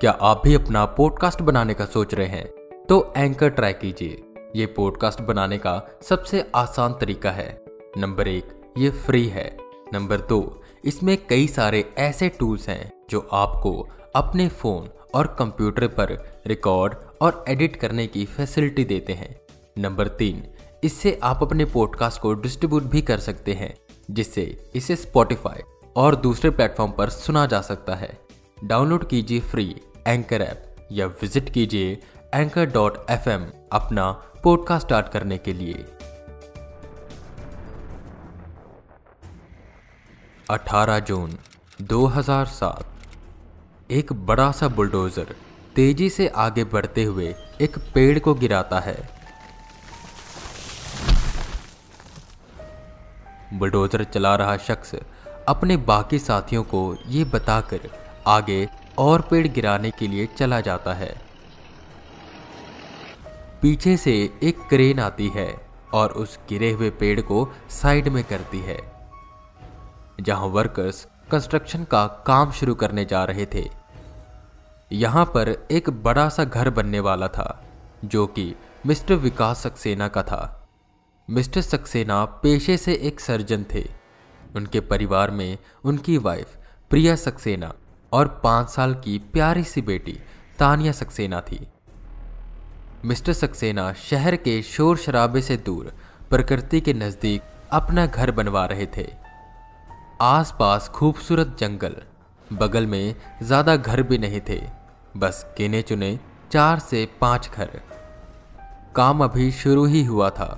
क्या आप भी अपना पॉडकास्ट बनाने का सोच रहे हैं तो एंकर ट्राई कीजिए। ये पॉडकास्ट बनाने का सबसे आसान तरीका है। नंबर 1, ये फ्री है। नंबर 2, इसमें कई सारे ऐसे टूल्स हैं जो आपको अपने फ़ोन और कंप्यूटर पर रिकॉर्ड और एडिट करने की फैसिलिटी देते हैं। नंबर 3, इससे आप अपने पॉडकास्ट को डिस्ट्रीब्यूट भी कर सकते हैं, जिससे इसे स्पॉटिफाई और दूसरे प्लेटफॉर्म पर सुना जा सकता है। डाउनलोड कीजिए फ्री एंकर ऐप या विजिट कीजिए anchor.fm अपना पॉडकास्ट स्टार्ट करने के लिए। 18 जून 2007, एक बड़ा सा बुलडोजर तेजी से आगे बढ़ते हुए एक पेड़ को गिराता है। बुलडोजर चला रहा शख्स अपने बाकी साथियों को ये बताकर आगे और पेड़ गिराने के लिए चला जाता है। पीछे से एक क्रेन आती है और उस गिरे हुए पेड़ को साइड में करती है। जहां वर्कर्स कंस्ट्रक्शन का काम शुरू करने जा रहे थे, यहां पर एक बड़ा सा घर बनने वाला था जो कि मिस्टर विकास सक्सेना का था। मिस्टर सक्सेना पेशे से एक सर्जन थे। उनके परिवार में उनकी वाइफ प्रिया सक्सेना और 5 साल की प्यारी सी बेटी तानिया सक्सेना थी। मिस्टर सक्सेना शहर के शोर शराबे से दूर प्रकृति के नज़दीक अपना घर बनवा रहे थे। आसपास खूबसूरत जंगल, बगल में ज़्यादा घर भी नहीं थे, बस गिने चुने 4 से 5 घर। काम अभी शुरू ही हुआ था,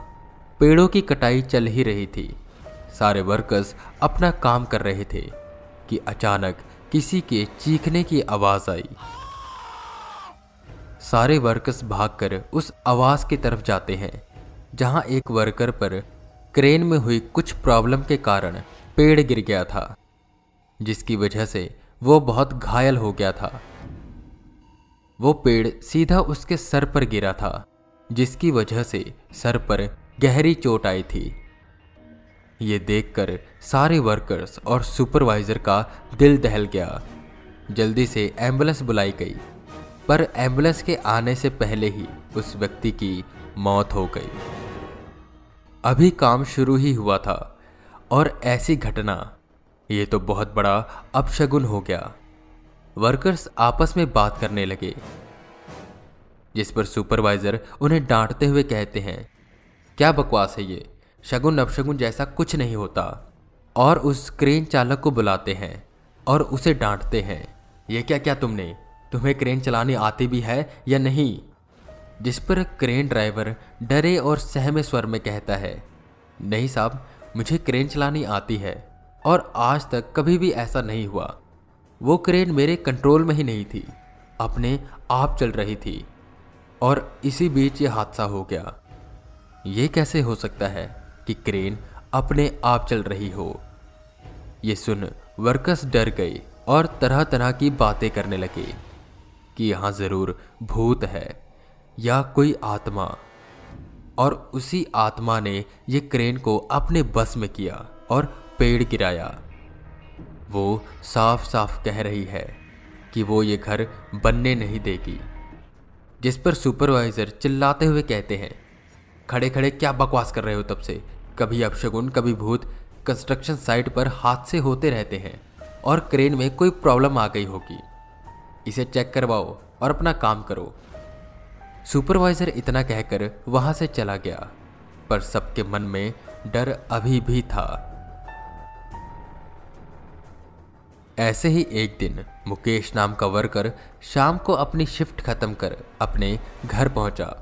पेड़ों की कटाई चल ही रही थी, सारे वर्कर्स अपना काम कर रहे थे कि अचानक किसी के चीखने की आवाज़ आई। सारे वर्कर्स भागकर उस आवाज़ की तरफ जाते हैं जहां एक वर्कर पर क्रेन में हुई कुछ प्रॉब्लम के कारण पेड़ गिर गया था, जिसकी वजह से वो बहुत घायल हो गया था। वो पेड़ सीधा उसके सर पर गिरा था, जिसकी वजह से सर पर गहरी चोट आई थी। ये देखकर सारे वर्कर्स और सुपरवाइजर का दिल दहल गया। जल्दी से एम्बुलेंस बुलाई गई, पर एम्बुलेंस के आने से पहले ही उस व्यक्ति की मौत हो गई। अभी काम शुरू ही हुआ था और ऐसी घटना, ये तो बहुत बड़ा अपशगुन हो गया। वर्कर्स आपस में बात करने लगे, जिस पर सुपरवाइजर उन्हें डांटते हुए कहते हैं, क्या बकवास है ये, शगुन अपशगुन जैसा कुछ नहीं होता। और उस क्रेन चालक को बुलाते हैं और उसे डांटते हैं, ये क्या क्या तुमने, तुम्हें क्रेन चलानी आती भी है या नहीं। जिस पर क्रेन ड्राइवर डरे और सहमे स्वर में कहता है, नहीं साहब, मुझे क्रेन चलानी आती है और आज तक कभी भी ऐसा नहीं हुआ। वो क्रेन मेरे कंट्रोल में ही नहीं थी, अपने आप चल रही थी और इसी बीच ये हादसा हो गया। ये कैसे हो सकता है कि क्रेन अपने आप चल रही हो। ये सुन वर्कर्स डर गए और तरह तरह की बातें करने लगे कि यहाँ ज़रूर भूत है या कोई आत्मा, और उसी आत्मा ने ये क्रेन को अपने बस में किया और पेड़ गिराया। वो साफ साफ कह रही है कि वो ये घर बनने नहीं देगी। जिस पर सुपरवाइजर चिल्लाते हुए कहते हैं, खड़े खड़े क्या बकवास कर रहे हो तब से, कभी अपशगुन कभी भूत, कंस्ट्रक्शन साइट पर हादसे होते रहते हैं और क्रेन में कोई प्रॉब्लम आ गई होगी, इसे चेक करवाओ और अपना काम करो। सुपरवाइजर इतना कहकर वहां से चला गया, पर सबके मन में डर अभी भी था। ऐसे ही एक दिन मुकेश नाम का वर्कर शाम को अपनी शिफ्ट खत्म कर अपने घर पहुंचा।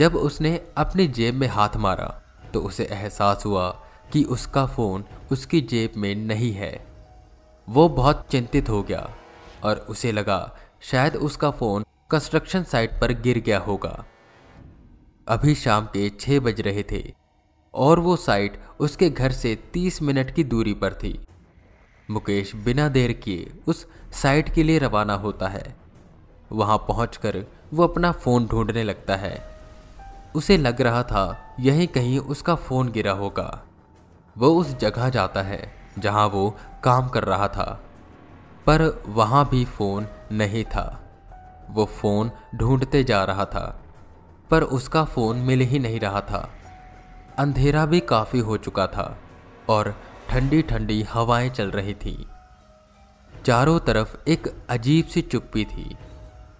जब उसने अपनी जेब में हाथ मारा तो उसे एहसास हुआ कि उसका फ़ोन उसकी जेब में नहीं है। वो बहुत चिंतित हो गया और उसे लगा शायद उसका फ़ोन कंस्ट्रक्शन साइट पर गिर गया होगा। अभी शाम के 6 बज रहे थे और वो साइट उसके घर से 30 मिनट की दूरी पर थी। मुकेश बिना देर किए उस साइट के लिए रवाना होता है। वहाँ पहुँचकर वो अपना फ़ोन ढूंढने लगता है। उसे लग रहा था यहीं कहीं उसका फ़ोन गिरा होगा। वो उस जगह जाता है जहां वो काम कर रहा था, पर वहां भी फ़ोन नहीं था। वो फ़ोन ढूंढते जा रहा था पर उसका फ़ोन मिल ही नहीं रहा था। अंधेरा भी काफ़ी हो चुका था और ठंडी ठंडी हवाएं चल रही थी। चारों तरफ एक अजीब सी चुप्पी थी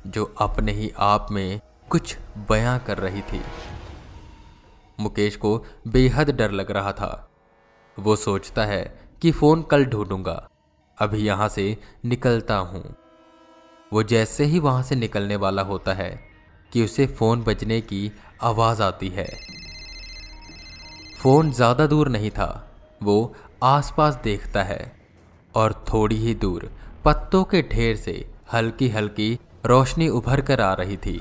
जो अपने ही आप में कुछ बयां कर रही थी। मुकेश को बेहद डर लग रहा था। वो सोचता है कि फ़ोन कल ढूंढूंगा, अभी यहाँ से निकलता हूँ। वो जैसे ही वहाँ से निकलने वाला होता है कि उसे फ़ोन बजने की आवाज़ आती है। फ़ोन ज़्यादा दूर नहीं था। वो आसपास देखता है और थोड़ी ही दूर पत्तों के ढेर से हल्की हल्की रोशनी उभर कर आ रही थी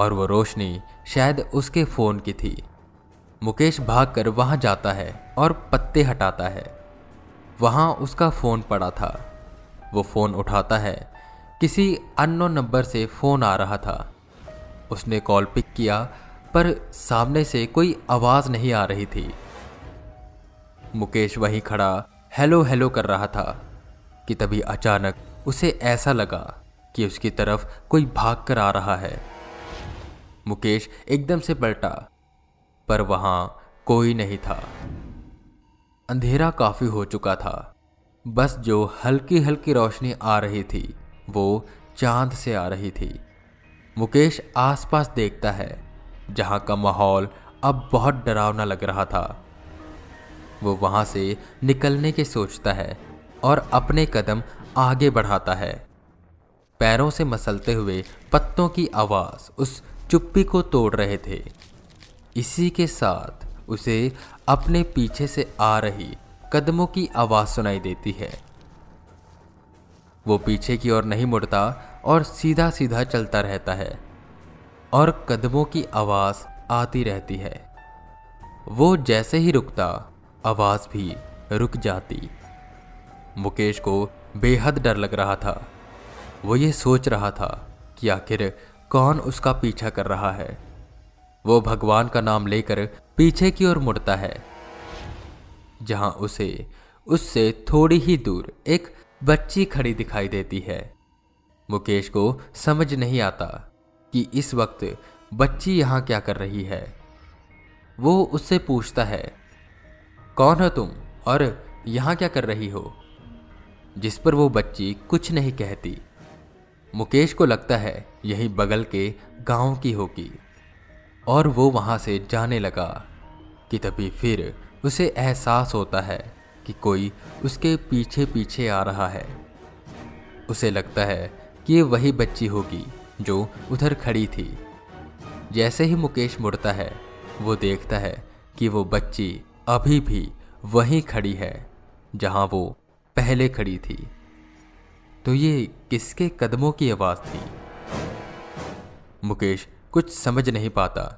और वो रोशनी शायद उसके फ़ोन की थी। मुकेश भागकर वहाँ जाता है और पत्ते हटाता है। वहाँ उसका फ़ोन पड़ा था। वो फ़ोन उठाता है। किसी अननोन नंबर से फ़ोन आ रहा था। उसने कॉल पिक किया पर सामने से कोई आवाज़ नहीं आ रही थी। मुकेश वहीं खड़ा हेलो हेलो कर रहा था कि तभी अचानक उसे ऐसा लगा कि उसकी तरफ कोई भाग कर आ रहा है। मुकेश एकदम से पलटा पर वहां कोई नहीं था। अंधेरा काफी हो चुका था। बस जो हल्की हल्की रोशनी आ रही थी वो चांद से आ रही थी। मुकेश आसपास देखता है जहां का माहौल अब बहुत डरावना लग रहा था। वो वहां से निकलने के सोचता है और अपने कदम आगे बढ़ाता है। पैरों से मसलते हुए पत्तों की आवाज़ उस चुप्पी को तोड़ रहे थे। इसी के साथ उसे अपने पीछे से आ रही कदमों की आवाज़ सुनाई देती है। वो पीछे की ओर नहीं मुड़ता और सीधा सीधा चलता रहता है और कदमों की आवाज़ आती रहती है। वो जैसे ही रुकता आवाज़ भी रुक जाती। मुकेश को बेहद डर लग रहा था। वो ये सोच रहा था कि आखिर कौन उसका पीछा कर रहा है। वो भगवान का नाम लेकर पीछे की ओर मुड़ता है जहां उसे उससे थोड़ी ही दूर एक बच्ची खड़ी दिखाई देती है। मुकेश को समझ नहीं आता कि इस वक्त बच्ची यहां क्या कर रही है। वो उससे पूछता है, कौन हो तुम और यहां क्या कर रही हो, जिस पर वो बच्ची कुछ नहीं कहती। मुकेश को लगता है यही बगल के गांव की होगी और वो वहां से जाने लगा कि तभी फिर उसे एहसास होता है कि कोई उसके पीछे पीछे आ रहा है। उसे लगता है कि ये वही बच्ची होगी जो उधर खड़ी थी। जैसे ही मुकेश मुड़ता है वो देखता है कि वो बच्ची अभी भी वहीं खड़ी है जहां वो पहले खड़ी थी। तो ये किसके कदमों की आवाज़ थी? मुकेश कुछ समझ नहीं पाता।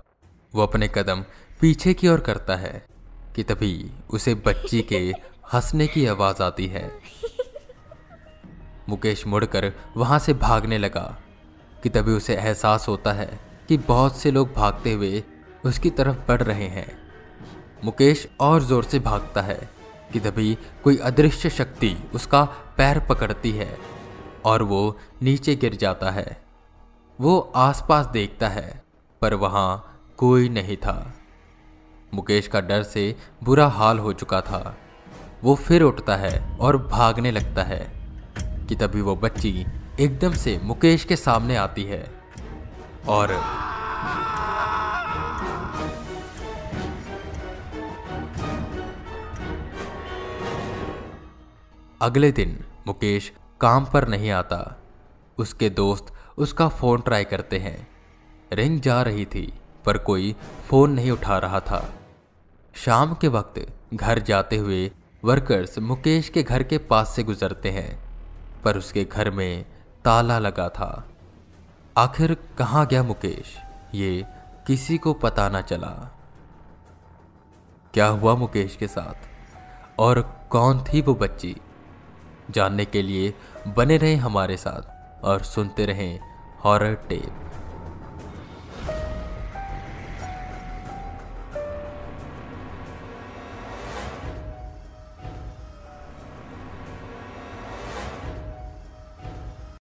वो अपने कदम पीछे की ओर करता है कि तभी उसे बच्ची के हंसने की आवाज़ आती है। मुकेश मुड़कर वहाँ से भागने लगा कि तभी उसे एहसास होता है कि बहुत से लोग भागते हुए उसकी तरफ बढ़ रहे हैं। मुकेश और ज़ोर से भागता है कि तभी कोई अदृश्य शक्ति उसका पैर पकड़ती है और वो नीचे गिर जाता है। वो आसपास देखता है पर वहाँ कोई नहीं था। मुकेश का डर से बुरा हाल हो चुका था। वो फिर उठता है और भागने लगता है कि तभी वो बच्ची एकदम से मुकेश के सामने आती है और अगले दिन मुकेश काम पर नहीं आता। उसके दोस्त उसका फ़ोन ट्राई करते हैं। रिंग जा रही थी पर कोई फ़ोन नहीं उठा रहा था। शाम के वक्त घर जाते हुए वर्कर्स मुकेश के घर के पास से गुजरते हैं पर उसके घर में ताला लगा था। आखिर कहाँ गया मुकेश, ये किसी को पता ना चला। क्या हुआ मुकेश के साथ और कौन थी वो बच्ची? जानने के लिए बने रहें हमारे साथ और सुनते रहें हॉरर टेप।